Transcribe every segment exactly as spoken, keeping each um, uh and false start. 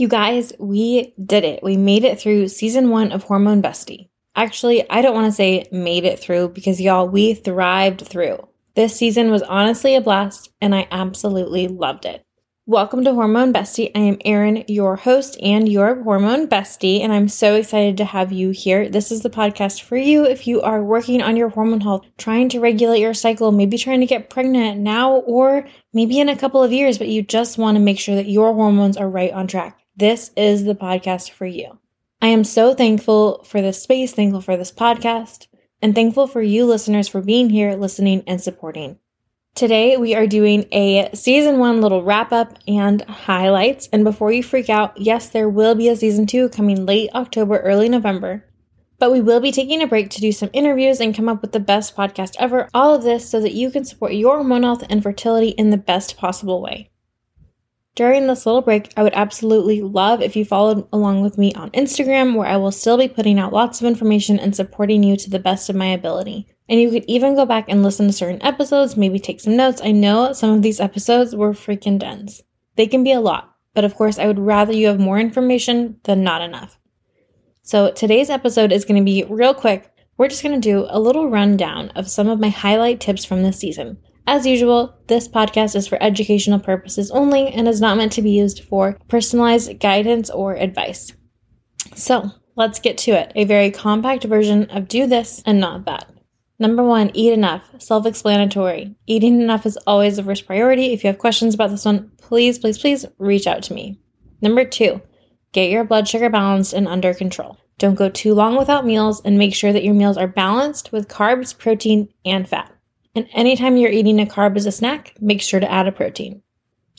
You guys, we did it. We made it through season one of Hormone Bestie. Actually, I don't want to say made it through because y'all, we thrived through. This season was honestly a blast and I absolutely loved it. Welcome to Hormone Bestie. I am Erin, your host and your Hormone Bestie, and I'm so excited to have you here. This is the podcast for you if you are working on your hormone health, trying to regulate your cycle, maybe trying to get pregnant now or maybe in a couple of years, but you just want to make sure that your hormones are right on track. This is the podcast for you. I am so thankful for this space, thankful for this podcast, and thankful for you listeners for being here, listening, and supporting. Today, we are doing a season one little wrap-up and highlights. And before you freak out, yes, there will be a season two coming late October, early November. But we will be taking a break to do some interviews and come up with the best podcast ever. All of this so that you can support your hormone health and fertility in the best possible way. During this little break, I would absolutely love if you followed along with me on Instagram, where I will still be putting out lots of information and supporting you to the best of my ability. And you could even go back and listen to certain episodes, maybe take some notes. I know some of these episodes were freaking dense. They can be a lot, but of course, I would rather you have more information than not enough. So today's episode is going to be real quick. We're just going to do a little rundown of some of my highlight tips from this season. As usual, this podcast is for educational purposes only and is not meant to be used for personalized guidance or advice. So let's get to it. A very compact version of do this and not that. Number one, eat enough. Self-explanatory. Eating enough is always the first priority. If you have questions about this one, please, please, please reach out to me. Number two, get your blood sugar balanced and under control. Don't go too long without meals and make sure that your meals are balanced with carbs, protein, and fat. And anytime you're eating a carb as a snack, make sure to add a protein.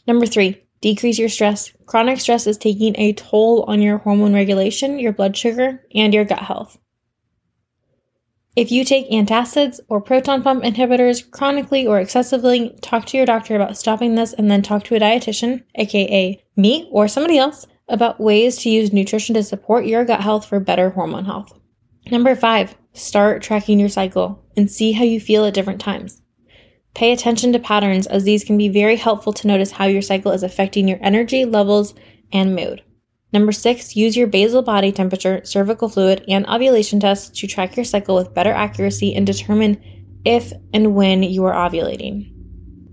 Number three, decrease your stress. Chronic stress is taking a toll on your hormone regulation, your blood sugar, and your gut health. If you take antacids or proton pump inhibitors chronically or excessively, talk to your doctor about stopping this and then talk to a dietitian, aka me or somebody else, about ways to use nutrition to support your gut health for better hormone health. Number five, start tracking your cycle and see how you feel at different times. Pay attention to patterns as these can be very helpful to notice how your cycle is affecting your energy levels and mood. Number six, use your basal body temperature, cervical fluid, and ovulation tests to track your cycle with better accuracy and determine if and when you are ovulating.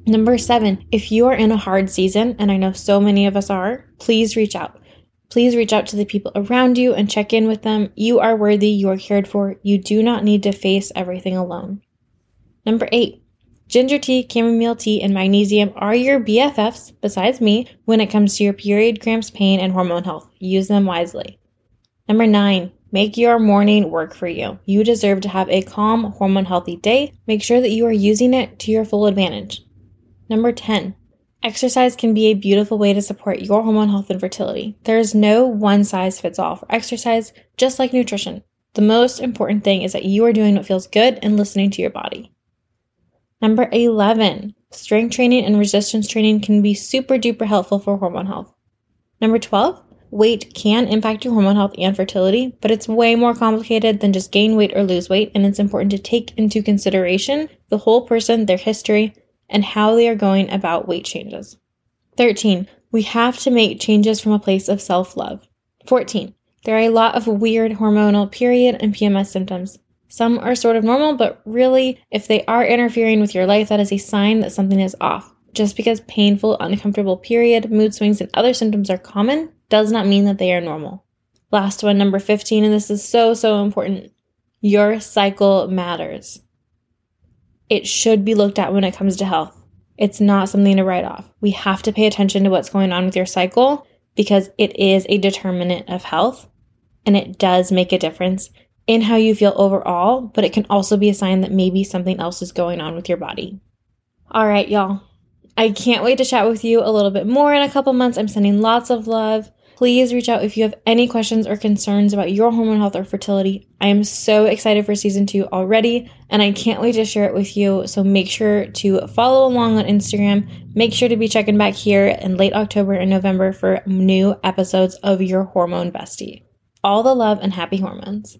Number seven, if you are in a hard season, and I know so many of us are, please reach out. Please reach out to the people around you and check in with them. You are worthy. You are cared for. You do not need to face everything alone. Number eight, ginger tea, chamomile tea, and magnesium are your B F Fs, besides me, when it comes to your period, cramps, pain, and hormone health. Use them wisely. Number nine, make your morning work for you. You deserve to have a calm, hormone-healthy day. Make sure that you are using it to your full advantage. Number ten, exercise can be a beautiful way to support your hormone health and fertility. There is no one-size-fits-all for exercise, just like nutrition. The most important thing is that you are doing what feels good and listening to your body. Number eleven, strength training and resistance training can be super duper helpful for hormone health. Number twelve, weight can impact your hormone health and fertility, but it's way more complicated than just gain weight or lose weight, and it's important to take into consideration the whole person, their history, and how they are going about weight changes. thirteen. We have to make changes from a place of self-love. fourteen. There are a lot of weird hormonal period and P M S symptoms. Some are sort of normal, but really, if they are interfering with your life, that is a sign that something is off. Just because painful, uncomfortable period, mood swings, and other symptoms are common does not mean that they are normal. Last one, number fifteen, and this is so, so important. Your cycle matters. It should be looked at when it comes to health. It's not something to write off. We have to pay attention to what's going on with your cycle because it is a determinant of health and it does make a difference in how you feel overall, but it can also be a sign that maybe something else is going on with your body. All right, y'all. I can't wait to chat with you a little bit more in a couple months. I'm sending lots of love. Please reach out if you have any questions or concerns about your hormone health or fertility. I am so excited for season two already, and I can't wait to share it with you. So make sure to follow along on Instagram. Make sure to be checking back here in late October and November for new episodes of your Hormone Bestie. All the love and happy hormones.